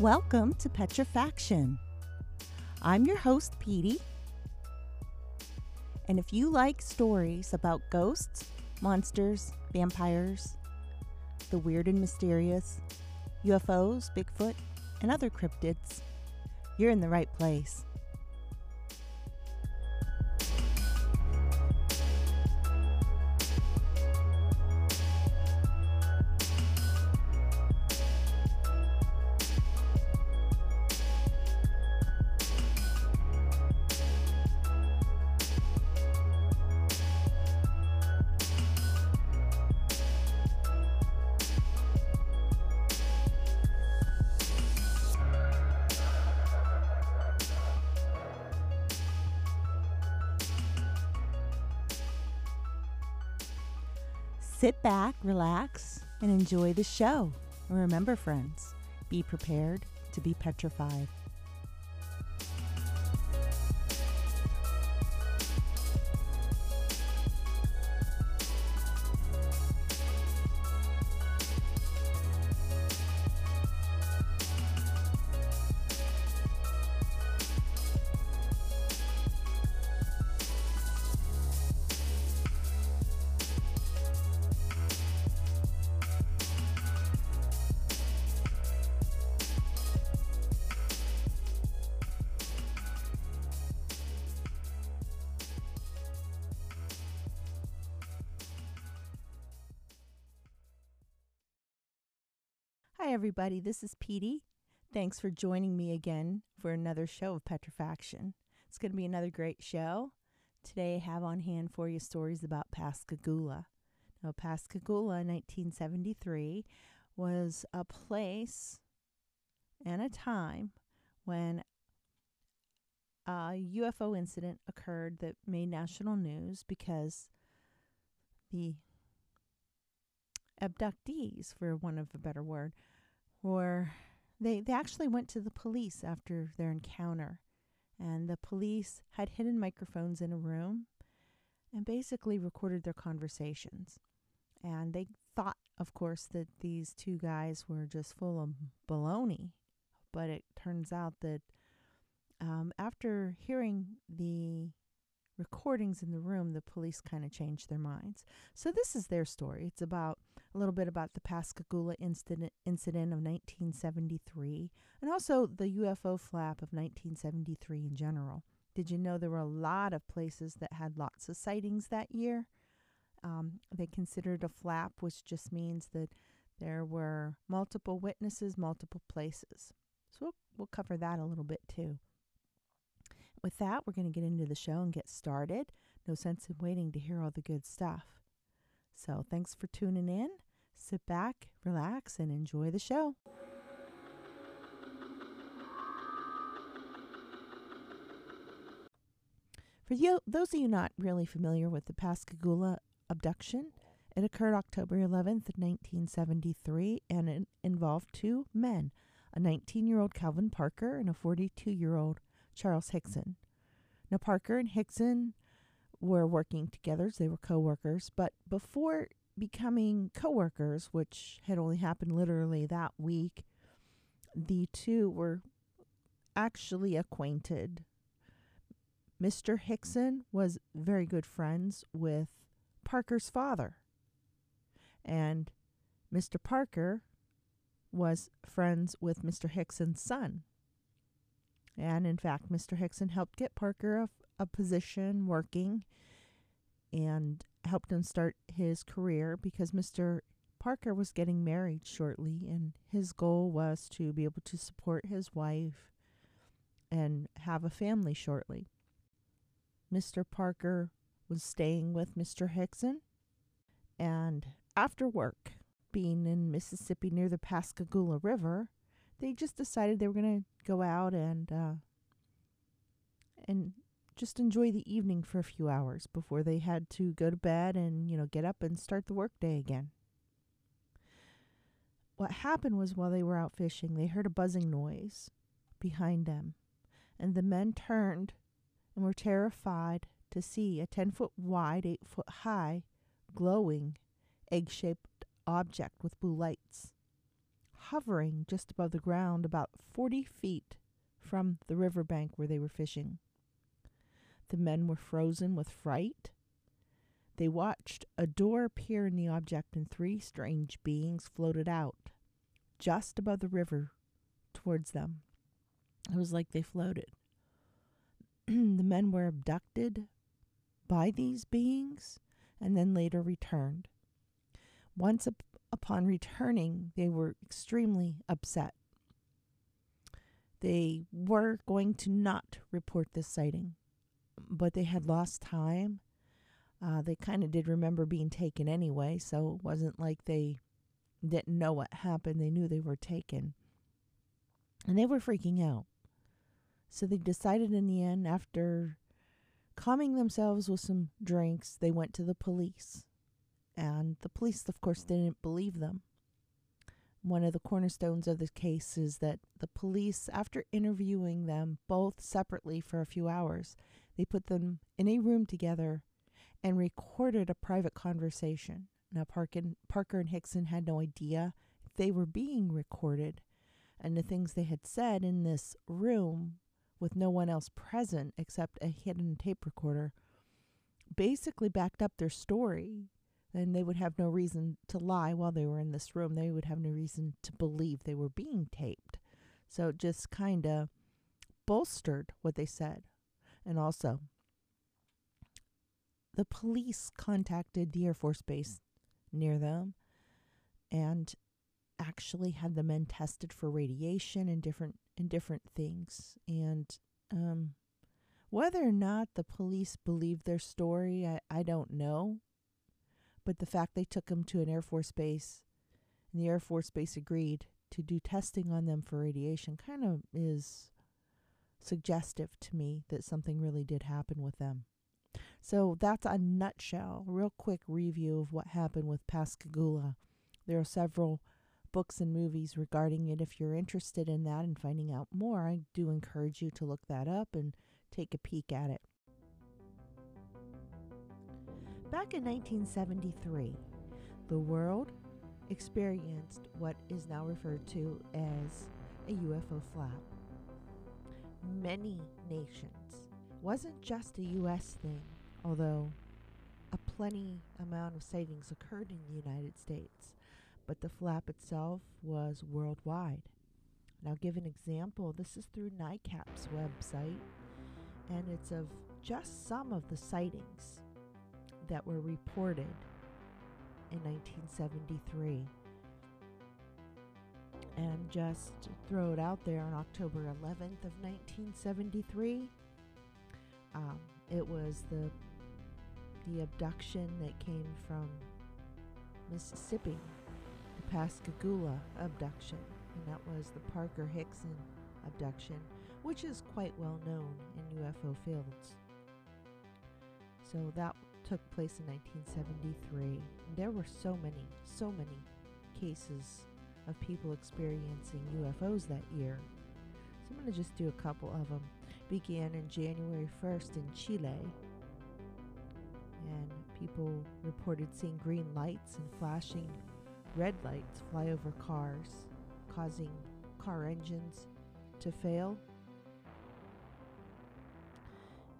Welcome to Petrifaction. I'm your host, Petey. And if you like stories about ghosts, monsters, vampires, the weird and mysterious, UFOs, Bigfoot, and other cryptids, you're in the right place. Sit back, relax, and enjoy the show. And remember, friends, be prepared to be petrified. Hi everybody, this is Petey. Thanks for joining me again for another show of Petrifaction. It's going to be another great show. Today I have on hand for you stories about Pascagoula. Now Pascagoula, 1973, was a place and a time when a UFO incident occurred that made national news because the abductees, for want of a better word, or they actually went to the police after their encounter, and the police had hidden microphones in a room and basically recorded their conversations. And they thought, of course, that these two guys were just full of baloney, but it turns out that after hearing the recordings in the room, the police kind of changed their minds. So this is their story. It's about a little bit about the Pascagoula incident of 1973, and also the UFO flap of 1973 in general. Did you know there were a lot of places that had lots of sightings that year? They considered a flap, which just means that there were multiple witnesses, multiple places. So we'll cover that a little bit too. With that, we're going to get into the show and get started. No sense in waiting to hear all the good stuff. So thanks for tuning in. Sit back, relax, and enjoy the show. For you, those of you not really familiar with the Pascagoula abduction, it occurred October 11th, 1973, and it involved two men, a 19-year-old Calvin Parker and a 42-year-old Charles Hickson. Now, Parker and Hickson were working together, so they were co-workers, but before becoming co-workers, which had only happened literally that week, the two were actually acquainted. Mr. Hickson was very good friends with Parker's father, and Mr. Parker was friends with Mr. Hickson's son. And in fact, Mr. Hickson helped get Parker a position working and helped him start his career because Mr. Parker was getting married shortly, and his goal was to be able to support his wife and have a family shortly. Mr. Parker was staying with Mr. Hickson, and after work, being in Mississippi near the Pascagoula River, they just decided they were going to go out and just enjoy the evening for a few hours before they had to go to bed and, get up and start the workday again. What happened was while they were out fishing, they heard a buzzing noise behind them, and the men turned and were terrified to see a 10-foot wide, 8-foot high, glowing, egg-shaped object with blue lights hovering just above the ground about 40 feet from the riverbank where they were fishing. The men were frozen with fright. They watched a door appear in the object, and three strange beings floated out just above the river towards them. It was like they floated. The men were abducted by these beings and then later returned. Once upon returning, they were extremely upset. They were going to not report this sighting, but they had lost time. They kind of did remember being taken anyway, so it wasn't like they didn't know what happened. They knew they were taken. And they were freaking out. So they decided in the end, after calming themselves with some drinks, they went to the police. And the police, of course, didn't believe them. One of the cornerstones of the case is that the police, after interviewing them both separately for a few hours, they put them in a room together and recorded a private conversation. Now, Parker and Hickson had no idea they were being recorded, and the things they had said in this room with no one else present except a hidden tape recorder basically backed up their story. Then they would have no reason to lie while they were in this room. They would have no reason to believe they were being taped. So it just kind of bolstered what they said. And also, the police contacted the Air Force Base near them and actually had the men tested for radiation and different things. And whether or not the police believed their story, I don't know. But the fact they took them to an Air Force Base and the Air Force Base agreed to do testing on them for radiation kind of is suggestive to me that something really did happen with them. So that's a nutshell, real quick review of what happened with Pascagoula. There are several books and movies regarding it. If you're interested in that and finding out more, I do encourage you to look that up and take a peek at it. Back in 1973, the world experienced what is now referred to as a UFO flap. Many nations. It wasn't just a U.S. thing, although a plenty amount of sightings occurred in the United States, but the flap itself was worldwide. Now, give an example. This is through NICAP's website, and it's of just some of the sightings that were reported in 1973. And just to throw it out there, on October 11th of 1973, it was the abduction that came from Mississippi, the Pascagoula abduction, and that was the Parker Hickson abduction, which is quite well known in UFO fields. So that took place in 1973. There were so many cases of people experiencing UFOs that year. So I'm going to just do a couple of them. Began in January 1st in Chile, and people reported seeing green lights and flashing red lights fly over cars, causing car engines to fail.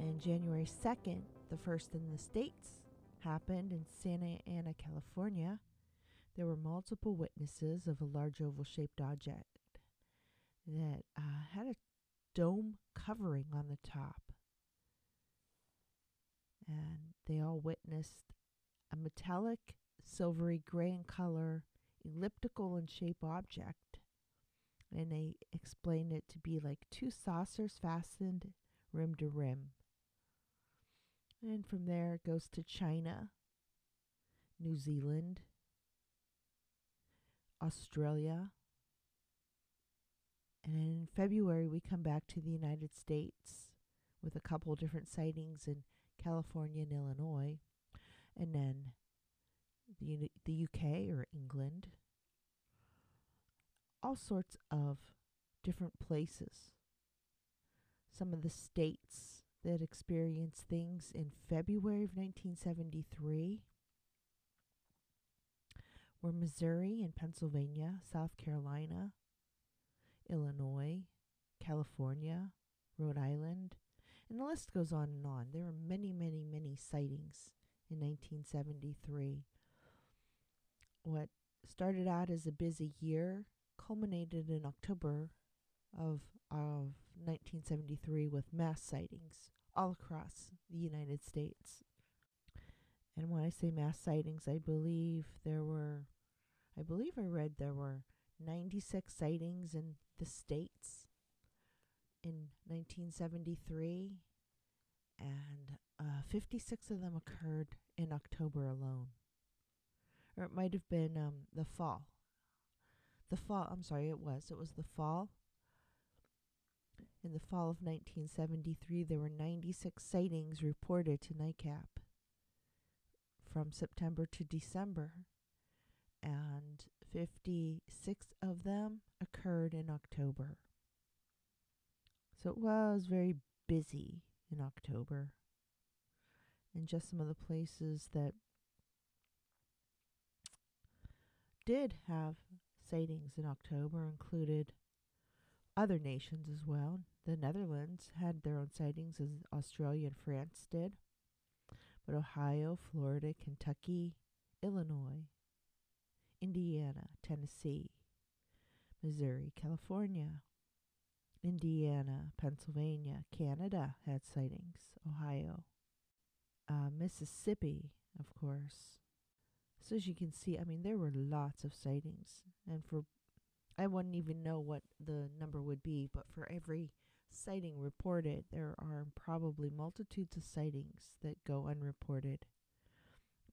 And January 2nd, the first in the States, happened in Santa Ana, California. There were multiple witnesses of a large oval-shaped object that had a dome covering on the top. And they all witnessed a metallic, silvery gray in color, elliptical in shape object. And they explained it to be like two saucers fastened rim to rim. And from there it goes to China, New Zealand, Australia. And in February we come back to the United States with a couple different sightings in California and Illinois. And then the UK or England. All sorts of different places. Some of the states that experienced things in February of 1973 were Missouri and Pennsylvania, South Carolina, Illinois, California, Rhode Island, and the list goes on and on. There were many, many, many sightings in 1973. What started out as a busy year culminated in October of 1973 with mass sightings all across the United States. And when I say mass sightings, I read there were 96 sightings in the states in 1973, and 56 of them occurred in October alone. Or it might have been the fall. It was the fall. In the fall of 1973, there were 96 sightings reported to NICAP from September to December, and 56 of them occurred in October. So it was very busy in October. And just some of the places that did have sightings in October included other nations as well. The Netherlands had their own sightings, as Australia and France did. But Ohio, Florida, Kentucky, Illinois, Indiana, Tennessee, Missouri, California, Indiana, Pennsylvania, Canada had sightings, Ohio, Mississippi, of course. So as you can see, I mean, there were lots of sightings. And I wouldn't even know what the number would be, but for every sighting reported, there are probably multitudes of sightings that go unreported.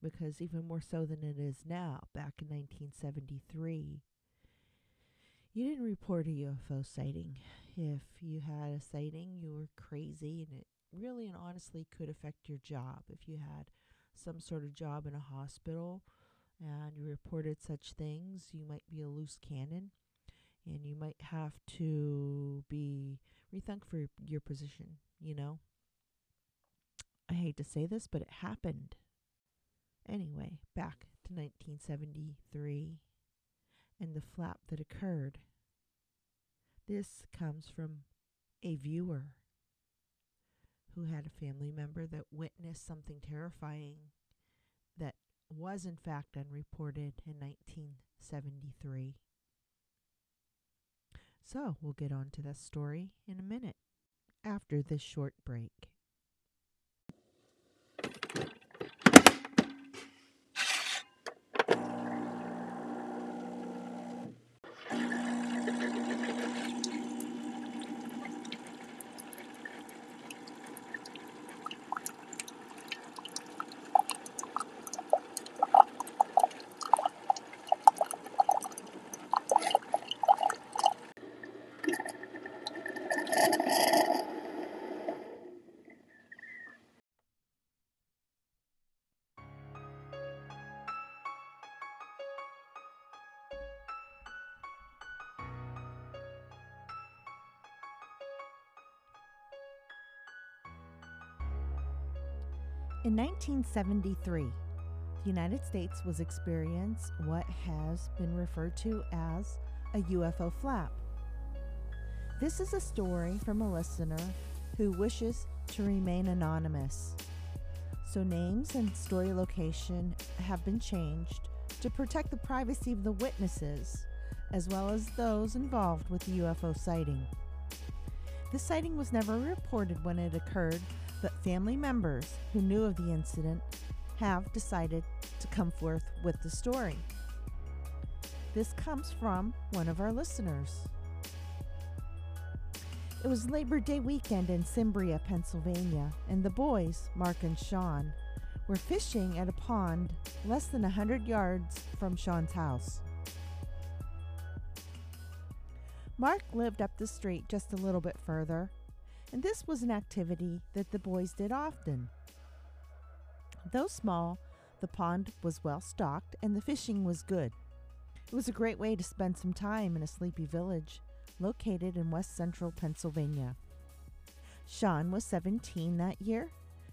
Because even more so than it is now, back in 1973, you didn't report a UFO sighting. If you had a sighting, you were crazy, and it really and honestly could affect your job. If you had some sort of job in a hospital and you reported such things, you might be a loose cannon. And you might have to be rethunk for your position, you know. I hate to say this, but it happened. Anyway, back to 1973 and the flap that occurred. This comes from a viewer who had a family member that witnessed something terrifying that was in fact unreported in 1973. So we'll get on to this story in a minute, after this short break. In 1973, the United States was experiencing what has been referred to as a UFO flap. This is a story from a listener who wishes to remain anonymous. So names and story location have been changed to protect the privacy of the witnesses, as well as those involved with the UFO sighting. The sighting was never reported when it occurred, but family members who knew of the incident have decided to come forth with the story. This comes from one of our listeners. It was Labor Day weekend in Cimbria, Pennsylvania, and the boys, Mark and Sean, were fishing at a pond less than 100 yards from Sean's house. Mark lived up the street just a little bit further, and this was an activity that the boys did often. Though small, the pond was well stocked and the fishing was good. It was a great way to spend some time in a sleepy village located in west central Pennsylvania. Sean was 17 that year,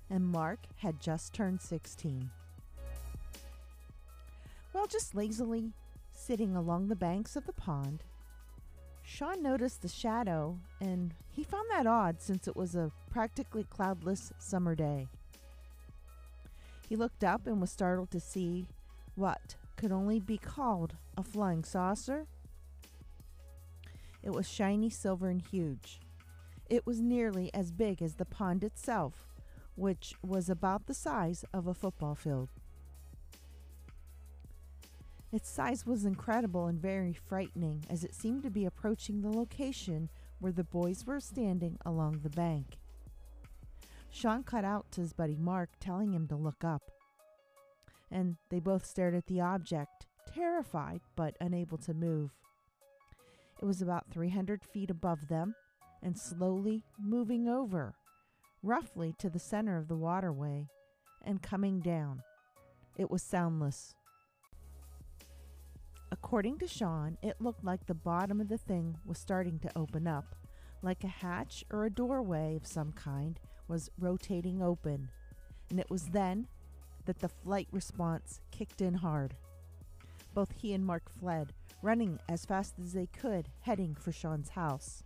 and Mark had just turned 16. Well, just lazily sitting along the banks of the pond, Sean noticed the shadow, and he found that odd since it was a practically cloudless summer day. He looked up and was startled to see what could only be called a flying saucer. It was shiny silver and huge. It was nearly as big as the pond itself, which was about the size of a football field. Its size was incredible and very frightening as it seemed to be approaching the location where the boys were standing along the bank. Sean cut out to his buddy Mark, telling him to look up. And they both stared at the object, terrified but unable to move. It was about 300 feet above them and slowly moving over, roughly to the center of the waterway, and coming down. It was soundless. According to Sean, it looked like the bottom of the thing was starting to open up, like a hatch or a doorway of some kind was rotating open, and it was then that the flight response kicked in hard. Both he and Mark fled, running as fast as they could, heading for Sean's house.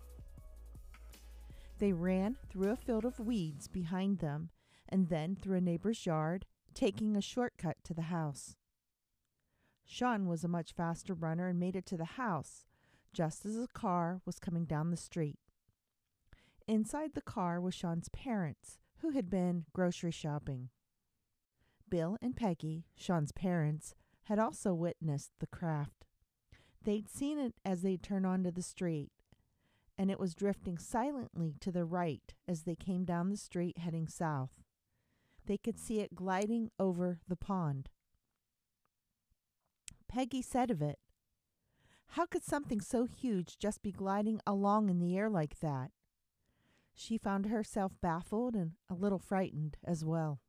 They ran through a field of weeds behind them and then through a neighbor's yard, taking a shortcut to the house. Sean was a much faster runner and made it to the house just as a car was coming down the street. Inside the car was Sean's parents, who had been grocery shopping. Bill and Peggy, Sean's parents, had also witnessed the craft. They'd seen it as they turned onto the street, and it was drifting silently to the right as they came down the street heading south. They could see it gliding over the pond. Peggy said of it, "How could something so huge just be gliding along in the air like that?" She found herself baffled and a little frightened as well.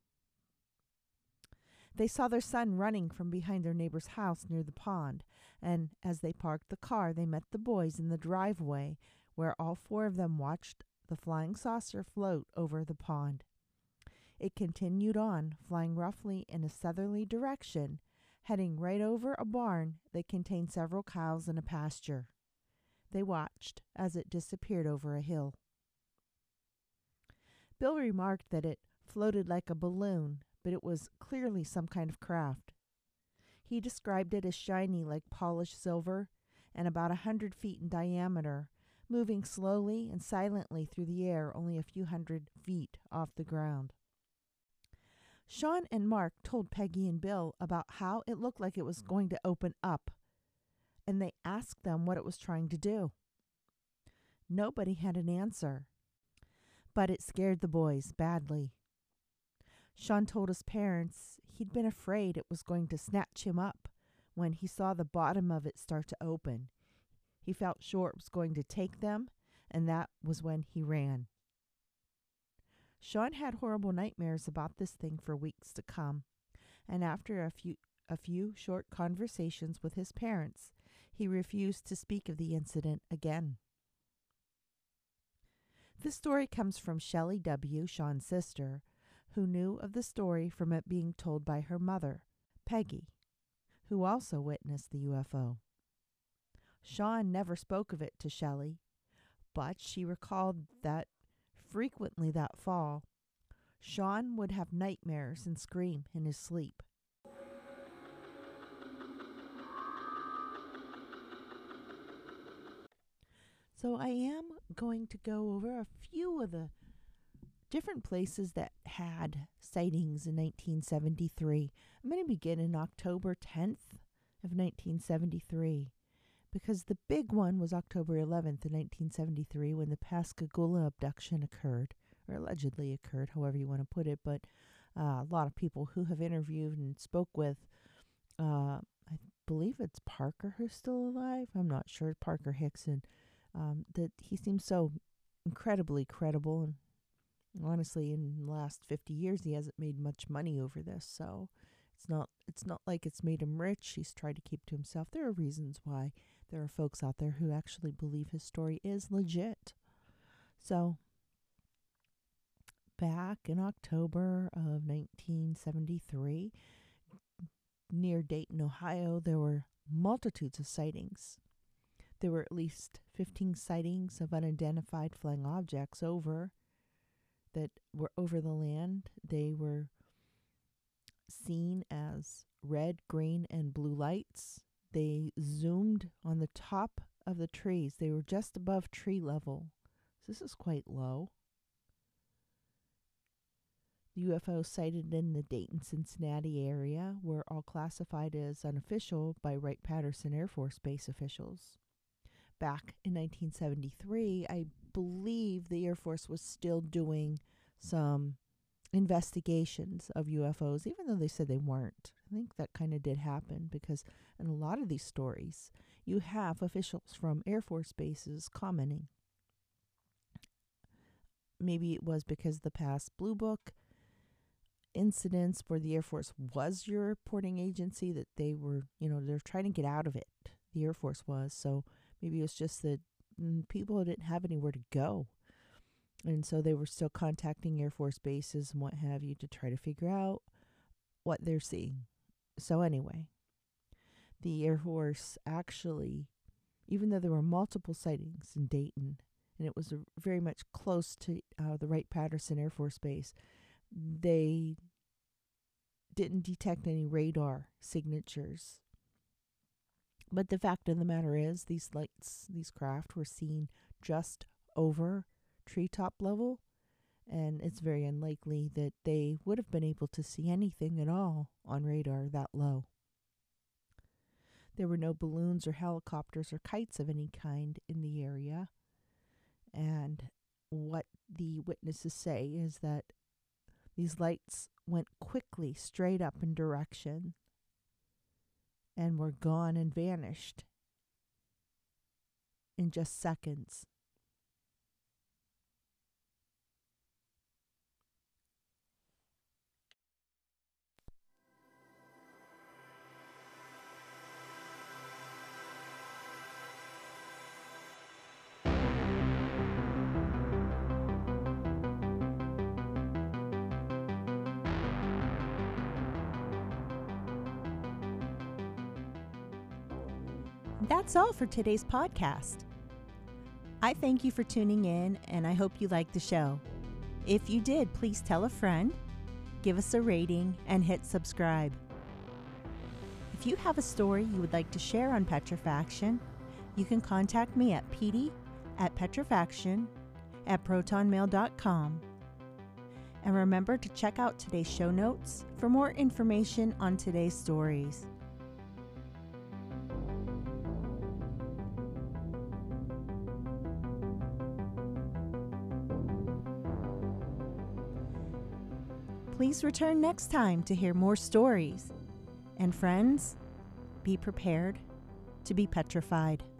They saw their son running from behind their neighbor's house near the pond, and as they parked the car, they met the boys in the driveway, where all four of them watched the flying saucer float over the pond. It continued on, flying roughly in a southerly direction, heading right over a barn that contained several cows and a pasture. They watched as it disappeared over a hill. Bill remarked that it floated like a balloon, but it was clearly some kind of craft. He described it as shiny like polished silver and about 100 feet in diameter, moving slowly and silently through the air only a few hundred feet off the ground. Sean and Mark told Peggy and Bill about how it looked like it was going to open up, and they asked them what it was trying to do. Nobody had an answer, but it scared the boys badly. Sean told his parents he'd been afraid it was going to snatch him up when he saw the bottom of it start to open. He felt sure it was going to take them, and that was when he ran. Sean had horrible nightmares about this thing for weeks to come, and after a few short conversations with his parents, he refused to speak of the incident again. This story comes from Shelley W., Sean's sister, who knew of the story from it being told by her mother, Peggy, who also witnessed the UFO. Sean never spoke of it to Shelley, but she recalled that frequently that fall, Sean would have nightmares and scream in his sleep. So I am going to go over a few of the different places that had sightings in 1973. I'm going to begin in October 10th of 1973 because the big one was October 11th of 1973 when the Pascagoula abduction occurred, or allegedly occurred, however you want to put it. But a lot of people who have interviewed and spoke with, I believe it's Parker who's still alive. I'm not sure, Parker Hickson, that he seems so incredibly credible, and honestly, in the last 50 years, he hasn't made much money over this, so it's not like it's made him rich. He's tried to keep to himself. There are reasons why there are folks out there who actually believe his story is legit. So, back in October of 1973, near Dayton, Ohio, there were multitudes of sightings. There were at least 15 sightings of unidentified flying objects that were over the land. They were seen as red, green, and blue lights. They zoomed on the top of the trees. They were just above tree level. So this is quite low. The UFOs sighted in the Dayton-Cincinnati area were all classified as unofficial by Wright-Patterson Air Force Base officials. Back in 1973, I believe the Air Force was still doing some investigations of UFOs, even though they said they weren't. I think that kind of did happen because in a lot of these stories, you have officials from Air Force bases commenting. Maybe it was because the past Blue Book incidents where the Air Force was your reporting agency that they were, they're trying to get out of it. The Air Force was, so maybe it was just that people didn't have anywhere to go. And so they were still contacting Air Force bases and what have you to try to figure out what they're seeing. So anyway, the Air Force actually, even though there were multiple sightings in Dayton, and it was very much close to the Wright-Patterson Air Force Base, they didn't detect any radar signatures. But the fact of the matter is, these lights, these craft were seen just over treetop level, and it's very unlikely that they would have been able to see anything at all on radar that low. There were no balloons or helicopters or kites of any kind in the area, and what the witnesses say is that these lights went quickly straight up in direction and were gone and vanished in just seconds. That's all for today's podcast. I thank you for tuning in, and I hope you liked the show. If you did, please tell a friend, give us a rating, and hit subscribe. If you have a story you would like to share on Petrifaction, you can contact me at pd@petrifaction@protonmail.com. And remember to check out today's show notes for more information on today's stories. Please return next time to hear more stories. And friends, be prepared to be petrified.